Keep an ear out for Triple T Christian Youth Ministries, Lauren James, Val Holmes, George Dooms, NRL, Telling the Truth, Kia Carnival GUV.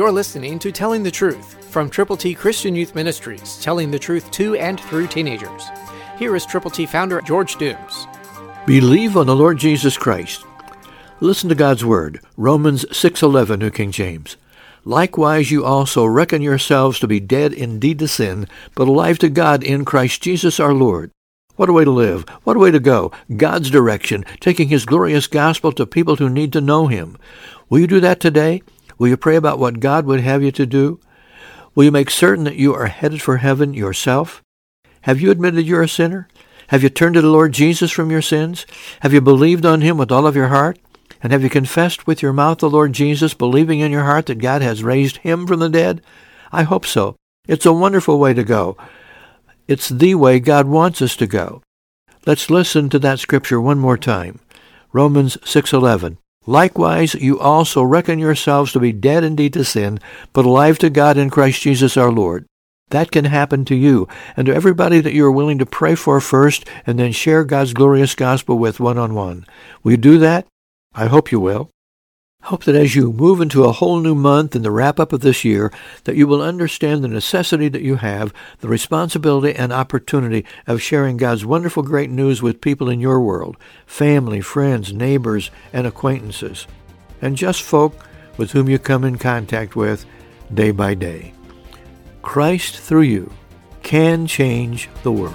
You're listening to Telling the Truth from Triple T Christian Youth Ministries, telling the truth to and through teenagers. Here is Triple T founder George Dooms. Believe on the Lord Jesus Christ. Listen to God's Word, Romans 6:11, New King James. Likewise you also reckon yourselves to be dead indeed to sin, but alive to God in Christ Jesus our Lord. What a way to live. What a way to go. God's direction, taking His glorious gospel to people who need to know Him. Will you do that today? Will you pray about what God would have you to do? Will you make certain that you are headed for heaven yourself? Have you admitted you're a sinner? Have you turned to the Lord Jesus from your sins? Have you believed on Him with all of your heart? And have you confessed with your mouth the Lord Jesus, believing in your heart that God has raised Him from the dead? I hope so. It's a wonderful way to go. It's the way God wants us to go. Let's listen to that scripture one more time. Romans 6:11. Likewise, you also reckon yourselves to be dead indeed to sin, but alive to God in Christ Jesus our Lord. That can happen to you and to everybody that you are willing to pray for first and then share God's glorious gospel with one-on-one. Will you do that? I hope you will. I hope that as you move into a whole new month and the wrap-up of this year, that you will understand the necessity that you have, the responsibility and opportunity of sharing God's wonderful great news with people in your world, family, friends, neighbors, and acquaintances, and just folk with whom you come in contact with day by day. Christ through you can change the world.